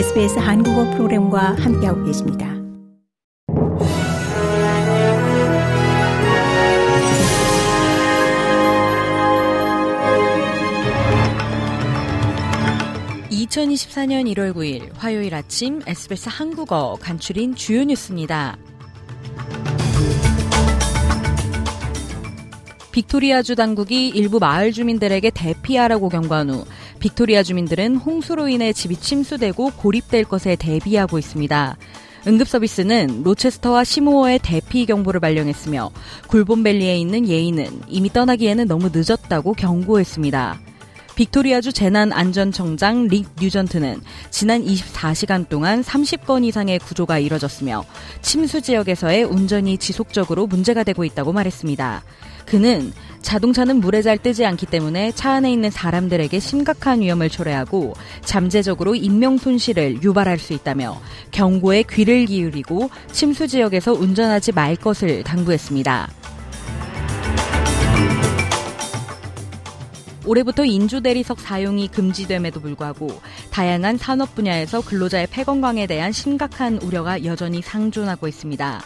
SBS 한국어 프로그램과 함께하고 계십니다. (2024년 1월 9일) 화요일 아침 SBS 한국어 간추린 주요 뉴스입니다. 빅토리아주 당국이 일부 마을 주민들에게 대피하라고 경고한 후 빅토리아 주민들은 홍수로 인해 집이 침수되고 고립될 것에 대비하고 있습니다. 응급서비스는 로체스터와 시모어에 대피 경보를 발령했으며 굴본밸리에 있는 예이는 이미 떠나기에는 너무 늦었다고 경고했습니다. 빅토리아주 재난안전청장 릭 뉴전트는 지난 24시간 동안 30건 이상의 구조가 이뤄졌으며 침수 지역에서의 운전이 지속적으로 문제가 되고 있다고 말했습니다. 그는 자동차는 물에 잘 뜨지 않기 때문에 차 안에 있는 사람들에게 심각한 위험을 초래하고 잠재적으로 인명 손실을 유발할 수 있다며 경고에 귀를 기울이고 침수 지역에서 운전하지 말 것을 당부했습니다. 올해부터 인조대리석 사용이 금지됨에도 불구하고 다양한 산업 분야에서 근로자의 폐건강에 대한 심각한 우려가 여전히 상존하고 있습니다.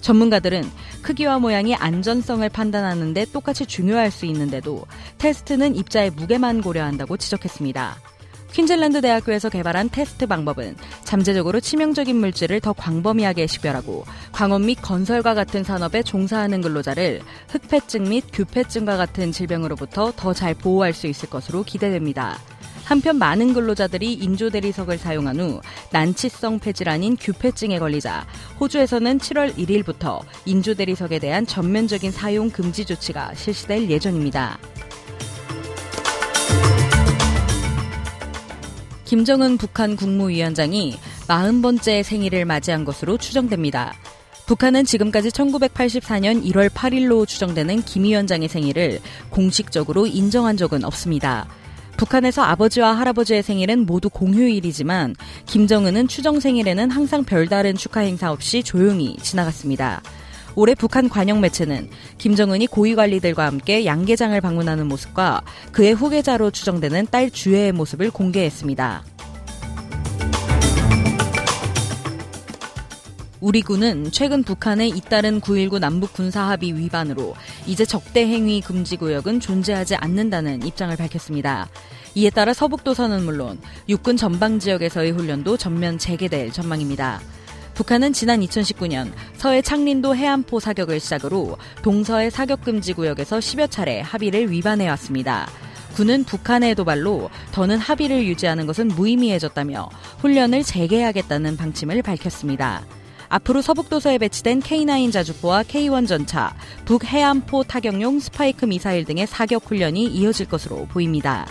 전문가들은 크기와 모양이 안전성을 판단하는 데 똑같이 중요할 수 있는데도 테스트는 입자의 무게만 고려한다고 지적했습니다. 퀸즐랜드 대학교에서 개발한 테스트 방법은 잠재적으로 치명적인 물질을 더 광범위하게 식별하고 광업 및 건설과 같은 산업에 종사하는 근로자를 흑패증 및 규패증과 같은 질병으로부터 더 잘 보호할 수 있을 것으로 기대됩니다. 한편 많은 근로자들이 인조대리석을 사용한 후 난치성 폐질환인 규패증에 걸리자 호주에서는 7월 1일부터 인조대리석에 대한 전면적인 사용 금지 조치가 실시될 예정입니다. 김정은 북한 국무위원장이 40번째 생일을 맞이한 것으로 추정됩니다. 북한은 지금까지 1984년 1월 8일로 추정되는 김 위원장의 생일을 공식적으로 인정한 적은 없습니다. 북한에서 아버지와 할아버지의 생일은 모두 공휴일이지만 김정은은 추정 생일에는 항상 별다른 축하 행사 없이 조용히 지나갔습니다. 올해 북한 관영 매체는 김정은이 고위관리들과 함께 양계장을 방문하는 모습과 그의 후계자로 추정되는 딸 주혜의 모습을 공개했습니다. 우리 군은 최근 북한의 잇따른 9.19 남북군사합의 위반으로 이제 적대행위 금지구역은 존재하지 않는다는 입장을 밝혔습니다. 이에 따라 서북도선은 물론 육군 전방지역에서의 훈련도 전면 재개될 전망입니다. 북한은 지난 2019년 서해 창린도 해안포 사격을 시작으로 동서해 사격금지구역에서 10여 차례 합의를 위반해왔습니다. 군은 북한의 도발로 더는 합의를 유지하는 것은 무의미해졌다며 훈련을 재개하겠다는 방침을 밝혔습니다. 앞으로 서북도서에 배치된 K9 자주포와 K1 전차, 북해안포 타격용 스파이크 미사일 등의 사격 훈련이 이어질 것으로 보입니다.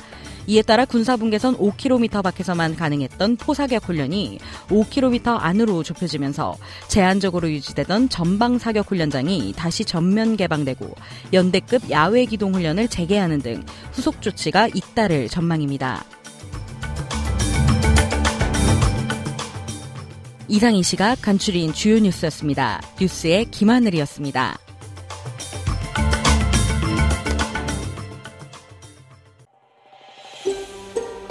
이에 따라 군사분계선 5km 밖에서만 가능했던 포사격 훈련이 5km 안으로 좁혀지면서 제한적으로 유지되던 전방사격 훈련장이 다시 전면 개방되고 연대급 야외 기동 훈련을 재개하는 등 후속 조치가 잇따를 전망입니다. 이상 이 시각 간추린 주요 뉴스였습니다. 뉴스의 김하늘이었습니다.